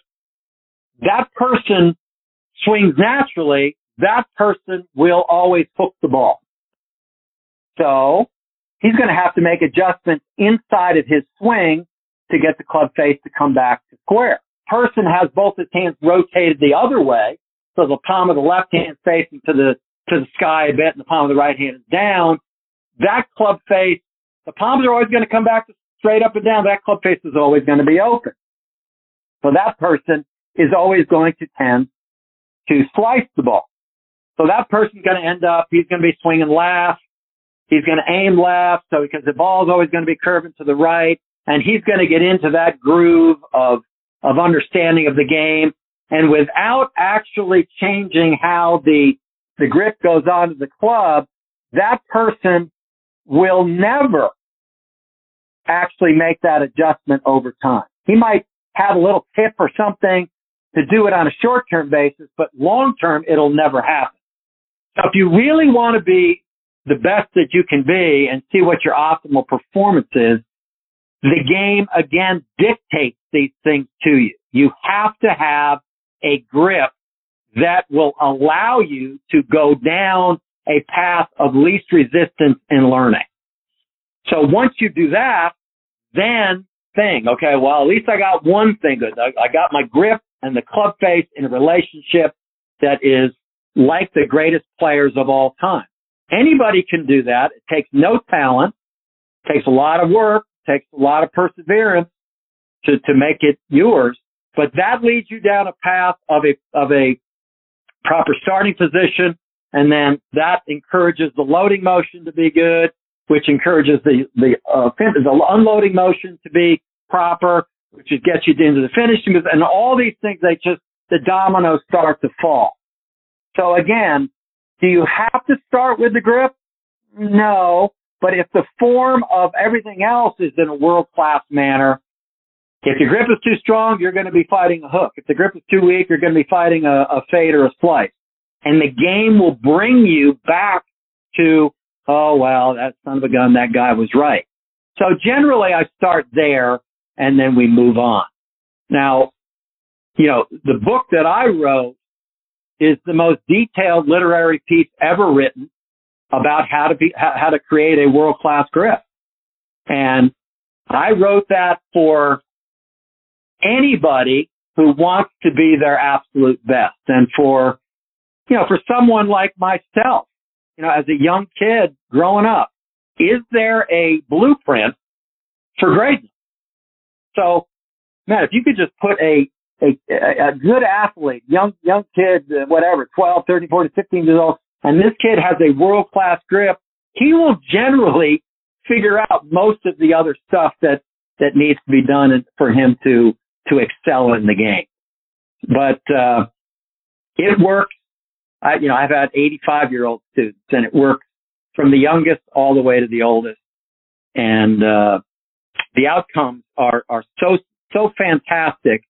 that person swings naturally, that person will always hook the ball. So he's going to have to make adjustments inside of his swing to get the club face to come back to square. Person has both his hands rotated the other way, so the palm of the left hand facing to the sky a bit, and the palm of the right hand is down. That club face, the palms are always going to come back straight up and down. That club face is always going to be open. So that person is always going to tend to slice the ball. So that person's going to end up, he's going to be swinging left. He's going to aim left. So because the ball's always going to be curving to the right, and he's going to get into that groove of understanding of the game. And without actually changing how the grip goes onto the club, that person will never actually make that adjustment over time. He might have a little tip or something to do it on a short-term basis, but long-term, it'll never happen. So if you really want to be the best that you can be and see what your optimal performance is, the game, again, dictates these things to you. You have to have a grip that will allow you to go down a path of least resistance in learning. So once you do that, then think, okay, well, at least I got one thing good. I got my grip and the club face in a relationship that is like the greatest players of all time. Anybody can do that. It takes no talent. It takes a lot of work. It takes a lot of perseverance to make it yours. But that leads you down a path of a proper starting position, and then that encourages the loading motion to be good, which encourages the unloading motion to be proper, which gets you into the finishing. And all these things, the dominoes start to fall. So again, do you have to start with the grip? No, but if the form of everything else is in a world-class manner, if your grip is too strong, you're going to be fighting a hook. If the grip is too weak, you're going to be fighting a fade or a slice. And the game will bring you back to, oh, well, that son of a gun, that guy was right. So generally, I start there, and then we move on. Now, you know, the book that I wrote is the most detailed literary piece ever written about how to create a world-class grip. And I wrote that for anybody who wants to be their absolute best. And for, you know, for someone like myself, you know, as a young kid growing up, is there a blueprint for greatness? So, man, if you could just put a good athlete, young kid, whatever, 12, 13, 14, 15 years old, and this kid has a world-class grip, he will generally figure out most of the other stuff that needs to be done for him to excel in the game. But it works. I've had 85-year-old students, and it works from the youngest all the way to the oldest. And the outcomes are so fantastic,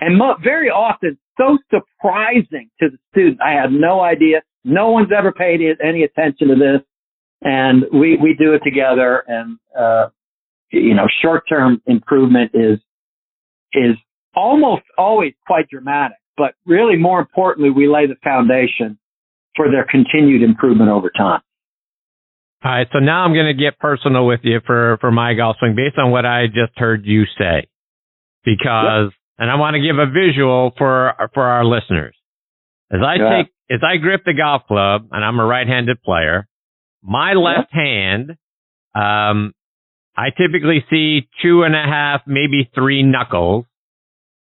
and very often so surprising to the student. I had no idea. No one's ever paid any attention to this, and we do it together. And short-term improvement is almost always quite dramatic, but really more importantly, we lay the foundation for their continued improvement over time. All right, so now I'm going to get personal with you for my golf swing based on what I just heard you say, because, and I want to give a visual for our listeners. As I grip the golf club, and I'm a right-handed player, my left hand, I typically see 2.5, maybe 3 knuckles.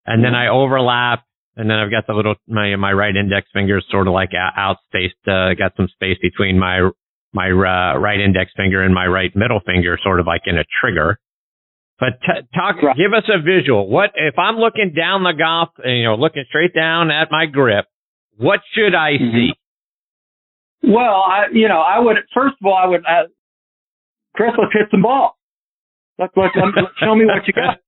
And then I overlap, and then I've got the little, my right index finger is sort of like outspaced, got some space between my right index finger and my right middle finger, sort of like in a trigger. But give us a visual. What if I'm looking down the golf, looking straight down at my grip? What should I see? Well, I would, first of all, Chris, let's hit some balls. Show me what you got.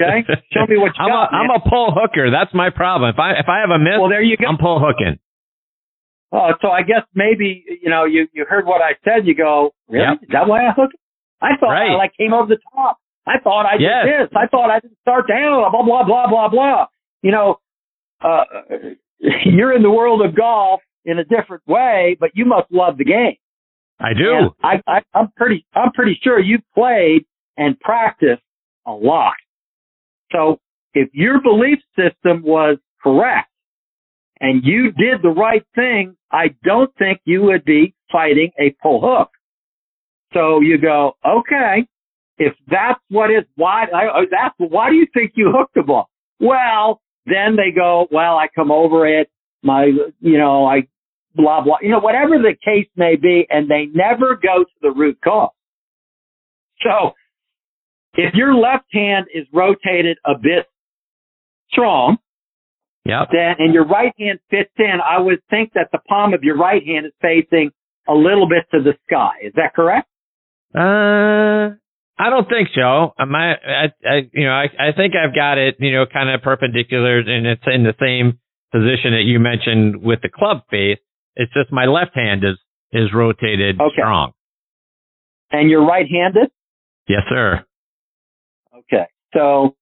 Okay, show me what you got. I'm a pull hooker. That's my problem. If I have a miss, well, there you go. I'm pull hooking. Oh, so I guess maybe you heard what I said. You go, really? Yep. Is that why I hooked? I thought I came over the top. I thought I did this. I thought I didn't start down. Blah blah blah blah blah. You're in the world of golf in a different way, but you must love the game. I do. I'm pretty sure you've played and practiced a lot. So if your belief system was correct and you did the right thing, I don't think you would be fighting a pull hook. So you go, okay, if that's what is, why do you think you hooked the ball? Well, then they go, well, I come over it, I blah, blah, whatever the case may be, and they never go to the root cause. So if your left hand is rotated a bit strong, then, and your right hand fits in, I would think that the palm of your right hand is facing a little bit to the sky. Is that correct? I don't think so. I think I've got it, kind of perpendicular, and it's in the same position that you mentioned with the club face. It's just my left hand is rotated strong. And you're right-handed? Yes, sir. Okay. So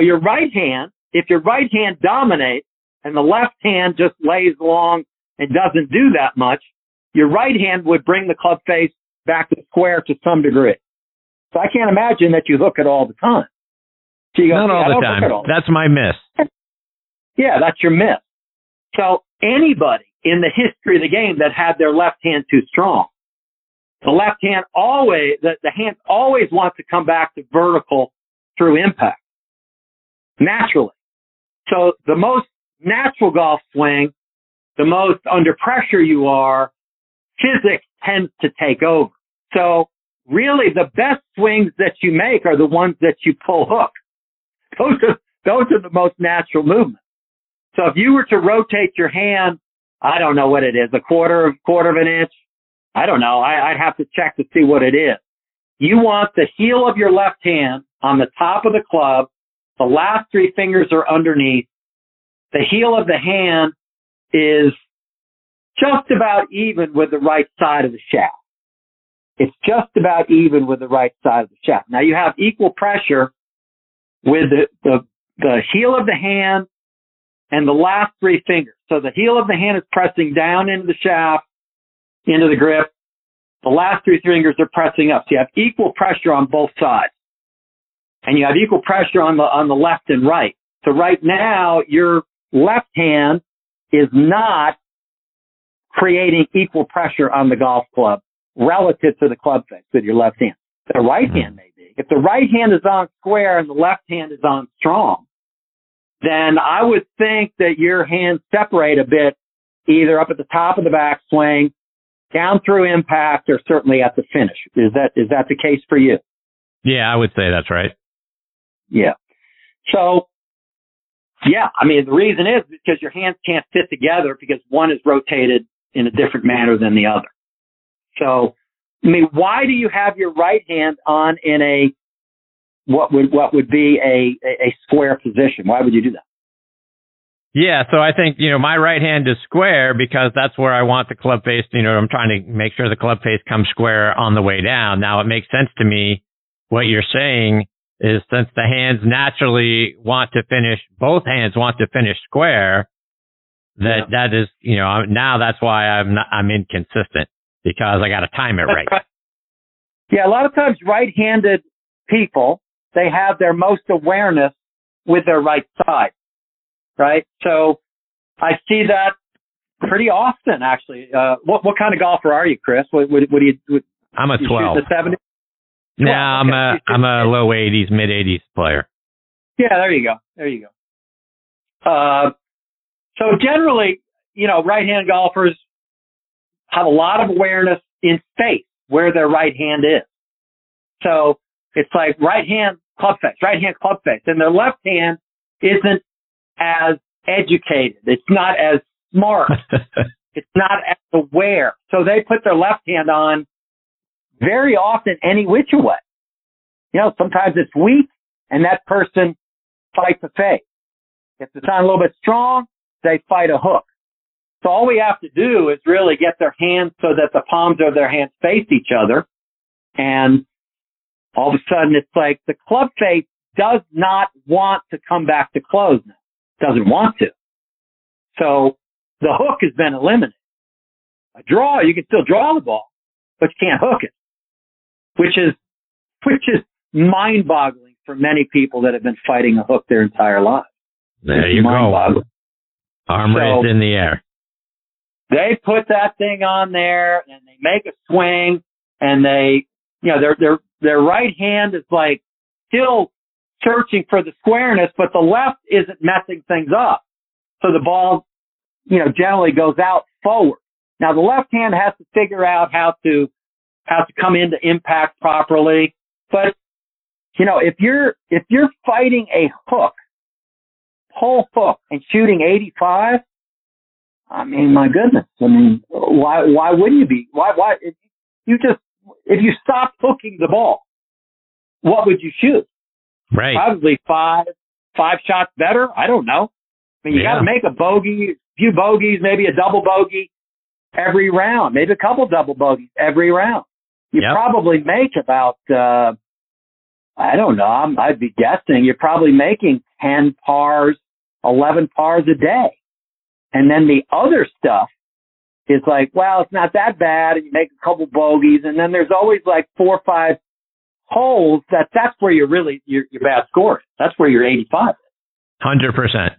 your right hand, if your right hand dominates and the left hand just lays along and doesn't do that much, your right hand would bring the club face back to square to some degree. So I can't imagine that you hook it all the time. So you go, not all the time. That's my miss. Yeah, that's your miss. So anybody in the history of the game that had their left hand too strong, the left hand always, the hand always wants to come back to vertical through impact, naturally. So the most natural golf swing, the most under pressure you are, physics tends to take over. So really the best swings that you make are the ones that you pull hook. Those are the most natural movements. So if you were to rotate your hand, I don't know what it is, a quarter of an inch. I don't know. I'd have to check to see what it is. You want the heel of your left hand on the top of the club. The last three fingers are underneath. The heel of the hand is just about even with the right side of the shaft. It's just about even with the right side of the shaft. Now you have equal pressure with the heel of the hand and the last three fingers. So the heel of the hand is pressing down into the shaft, into the grip. The last three fingers are pressing up. So you have equal pressure on both sides. And you have equal pressure on the left and right. So right now, your left hand is not creating equal pressure on the golf club relative to the club face with your left hand. The right hand may be. If the right hand is on square and the left hand is on strong, then I would think that your hands separate a bit, either up at the top of the backswing, down through impact, or certainly at the finish. Is that the case for you? Yeah, I would say that's right. Yeah. So, the reason is because your hands can't fit together because one is rotated in a different manner than the other. So, why do you have your right hand on in what would be a square position? Why would you do that? Yeah, so I think, my right hand is square because that's where I want the club face. I'm trying to make sure the club face comes square on the way down. Now, it makes sense to me what you're saying is since the hands naturally want to finish, both hands want to finish square, that is, now that's why I'm inconsistent because I got to time it right. Yeah, a lot of times right-handed people, they have their most awareness with their right side. Right? So I see that pretty often, actually. What kind of golfer are you, Chris? What do you? I'm a 12. Shoot the 70? No, I'm a low 80s, mid 80s player. Yeah, there you go. So generally, you know, right-hand golfers have a lot of awareness in space where their right hand is. So it's like right hand club face, and their left hand isn't as educated. It's not as smart. It's not as aware. So they put their left hand on very often any which way. You know, sometimes it's weak and that person fights a fade. If it's not a little bit strong, they fight a hook. So all we have to do is really get their hands so that the palms of their hands face each other. And all of a sudden, it's like the club face does not want to come back to close now. Doesn't want to. So the hook has been eliminated. A draw, you can still draw the ball, but you can't hook it, which is mind-boggling for many people that have been fighting a hook their entire lives. There you go. Arm raised in the air. They put that thing on there and they make a swing, and they, you know, their right hand is like still searching for the squareness, but the left isn't messing things up. So the ball, you know, generally goes out forward. Now the left hand has to figure out how to come into impact properly. But, you know, if you're fighting a hook, whole hook, and shooting 85, I mean, my goodness. I mean, why wouldn't you be? Why, if you stopped hooking the ball, what would you shoot? Right. Probably five shots better. I don't know. I mean, you got to make a bogey, a few bogeys, maybe a double bogey every round, maybe a couple double bogeys every round. You probably make about, I don't know, I'd be guessing you're probably making 10 pars, 11 pars a day. And then the other stuff is like, well, it's not that bad. And you make a couple bogeys. And then there's always like 4 or 5 holes that's where you're really, your bad score is. That's where you're 85. 100%.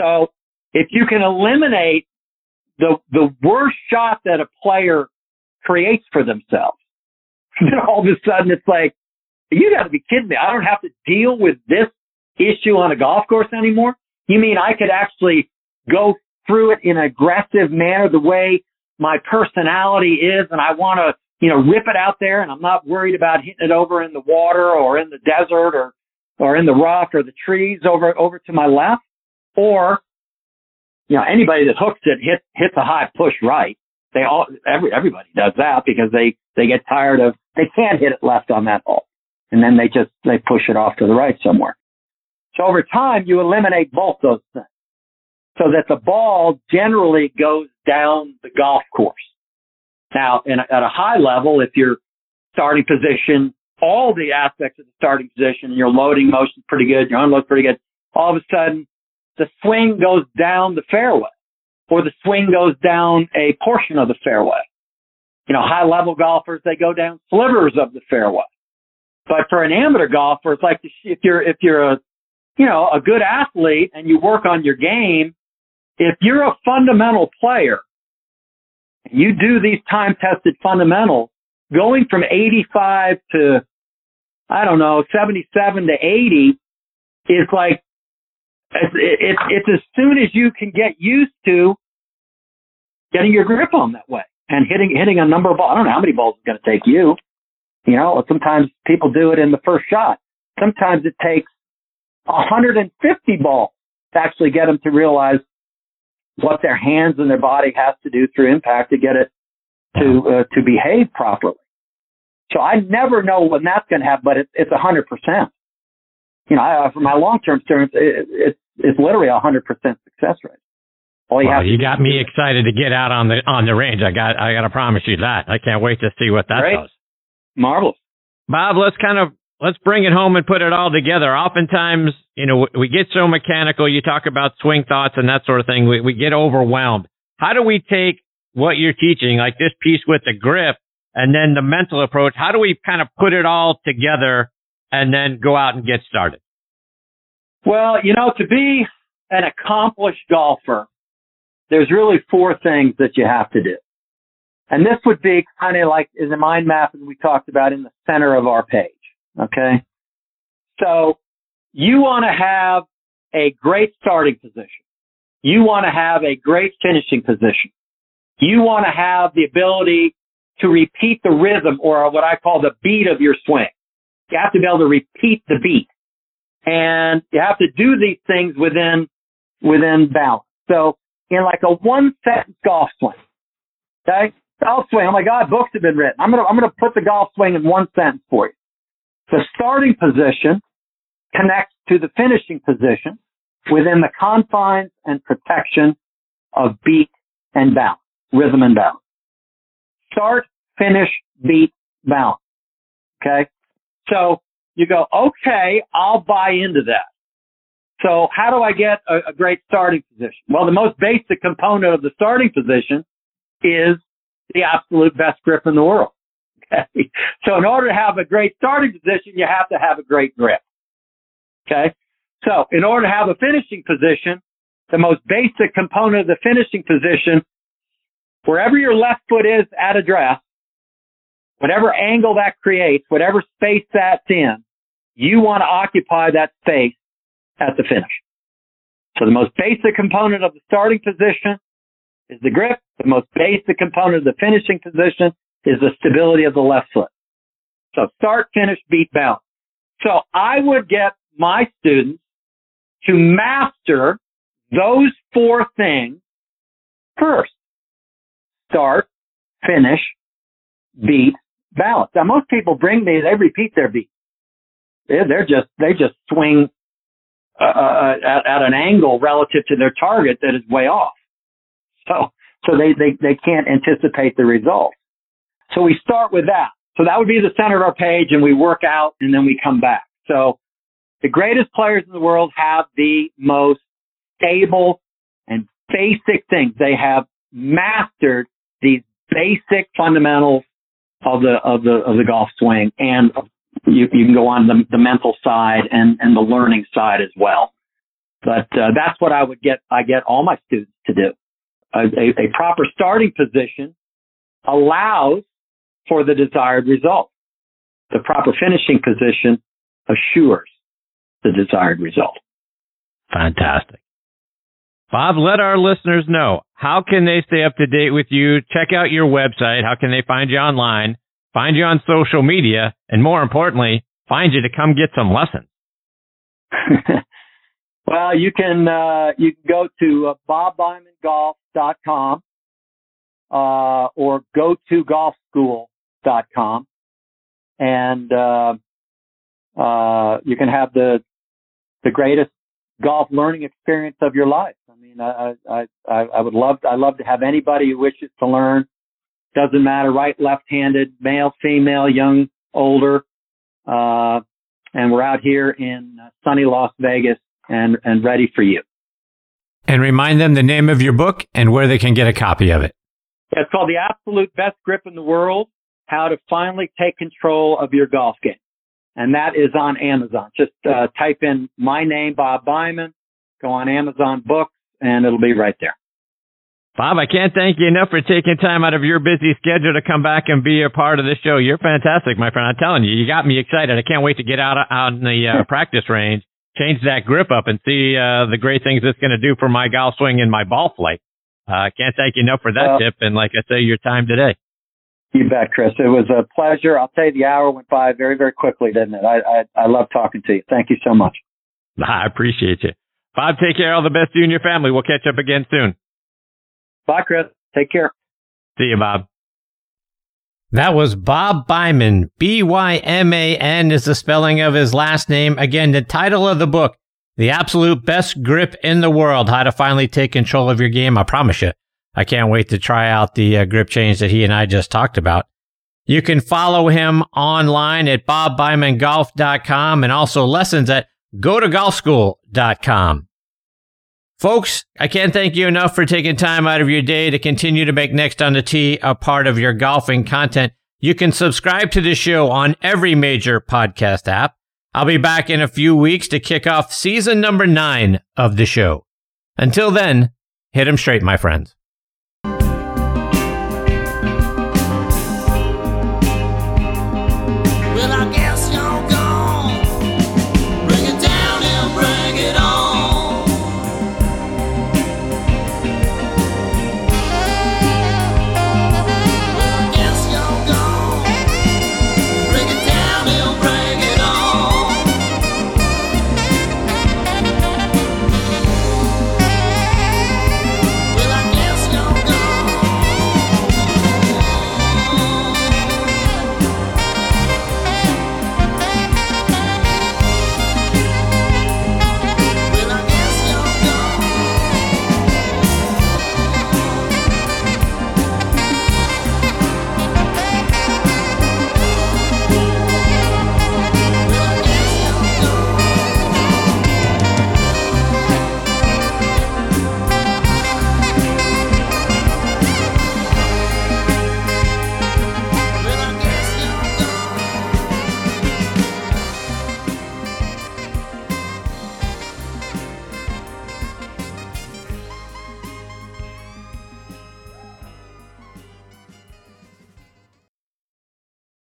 So if you can eliminate the worst shot that a player creates for themselves, then all of a sudden it's like, you got to be kidding me. I don't have to deal with this issue on a golf course anymore. You mean I could actually go through it in an aggressive manner, the way my personality is, and I want to, you know, rip it out there, and I'm not worried about hitting it over in the water or in the desert or in the rock or the trees over to my left? Or, you know, anybody that hooks it hits a high push right. They all, everybody does that because they get tired of, they can't hit it left on that hole. And then they push it off to the right somewhere. So over time, you eliminate both those things, so that the ball generally goes down the golf course. Now, at a high level, if you're starting position, all the aspects of the starting position, and your loading motion's pretty good, your unload's pretty good, all of a sudden, the swing goes down the fairway, or the swing goes down a portion of the fairway. You know, high-level golfers, they go down slivers of the fairway. But for an amateur golfer, it's like if you're a, you know, a good athlete and you work on your game, if you're a fundamental player and you do these time-tested fundamentals, going from 85 to, I don't know, 77 to 80 is like, it's as soon as you can get used to getting your grip on that way and hitting a number of balls. I don't know how many balls it's going to take you. You know, sometimes people do it in the first shot. Sometimes it takes 150 balls to actually get them to realize what their hands and their body has to do through impact to get it to behave properly. So I never know when that's going to happen, but it's 100%. You know, for my long-term students, it's literally 100% success rate. You got me excited to get out on the range. I got to promise you that. I can't wait to see what that does. Marvelous. Bob, let's bring it home and put it all together. Oftentimes, you know, we get so mechanical. You talk about swing thoughts and that sort of thing. We get overwhelmed. How do we take what you're teaching, like this piece with the grip and then the mental approach? How do we kind of put it all together and then go out and get started? Well, you know, to be an accomplished golfer, there's really 4 things that you have to do. And this would be kind of like in the mind mapping we talked about in the center of our page. Okay. So you want to have a great starting position. You want to have a great finishing position. You want to have the ability to repeat the rhythm, or what I call the beat of your swing. You have to be able to repeat the beat. And you have to do these things within balance. So in like a one-sentence golf swing, okay? Golf swing, oh my God, books have been written. I'm gonna put the golf swing in one sentence for you. The starting position connects to the finishing position within the confines and protection of beat and balance, rhythm and balance. Start, finish, beat, balance. Okay? So you go, okay, I'll buy into that. So how do I get a great starting position? Well, the most basic component of the starting position is the absolute best grip in the world. Okay? So in order to have a great starting position, you have to have a great grip. Okay? So in order to have a finishing position, the most basic component of the finishing position, wherever your left foot is at address, whatever angle that creates, whatever space that's in, you want to occupy that space at the finish. So the most basic component of the starting position is the grip. The most basic component of the finishing position is the stability of the left foot. So start, finish, beat, balance. So I would get my students to master those four things first. Start, finish, beat, balance. Now, most people bring me, they repeat their beat. They just swing at an angle relative to their target that is way off. So they can't anticipate the result. So we start with that. So that would be the center of our page, and we work out, and then we come back. So the greatest players in the world have the most stable and basic things. They have mastered these basic fundamentals of the golf swing, and you can go on the mental side and the learning side as well. But that's what I get all my students to do. A proper starting position allows for the desired result. The proper finishing position assures the desired result. Fantastic. Bob, let our listeners know, how can they stay up to date with you? Check out your website. How can they find you online, find you on social media, and more importantly, find you to come get some lessons? Well, you can go to BobBymanGolf.com or go to golfschool.com, and you can have the greatest golf learning experience of your life. I mean, I would love to have anybody who wishes to learn. Doesn't matter, right, left-handed, male, female, young, older, and we're out here in sunny Las Vegas. And ready for you. And remind them the name of your book and where they can get a copy of it. It's called The Absolute Best Grip in the World: How to Finally Take Control of Your Golf Ga. And that is on Amazon. Just type in my name, Bob Byman, go on Amazon Books, and it'll be right there. Bob, I can't thank you enough for taking time out of your busy schedule to come back and be a part of this show. You're fantastic, my friend. I'm telling you, you got me excited. I can't wait to get out on the practice range, change that grip up, and see the great things it's going to do for my golf swing and my ball flight. I can't thank you enough for that tip. And like I say, your time today. You bet, Chris. It was a pleasure. I'll tell you, the hour went by very, very quickly, didn't it? I love talking to you. Thank you so much. I appreciate you. Bob, take care. All the best to you and your family. We'll catch up again soon. Bye, Chris. Take care. See you, Bob. That was Bob Byman. B-Y-M-A-N is the spelling of his last name. Again, the title of the book, The Absolute Best Grip in the World: How to Finally Take Control of Your Game. I promise you, I can't wait to try out the grip change that he and I just talked about. You can follow him online at BobBymanGolf.com, and also lessons at GoToGolfSchool.com. Folks, I can't thank you enough for taking time out of your day to continue to make Next on the Tee a part of your golfing content. You can subscribe to the show on every major podcast app. I'll be back in a few weeks to kick off season number 9 of the show. Until then, hit 'em straight, my friends.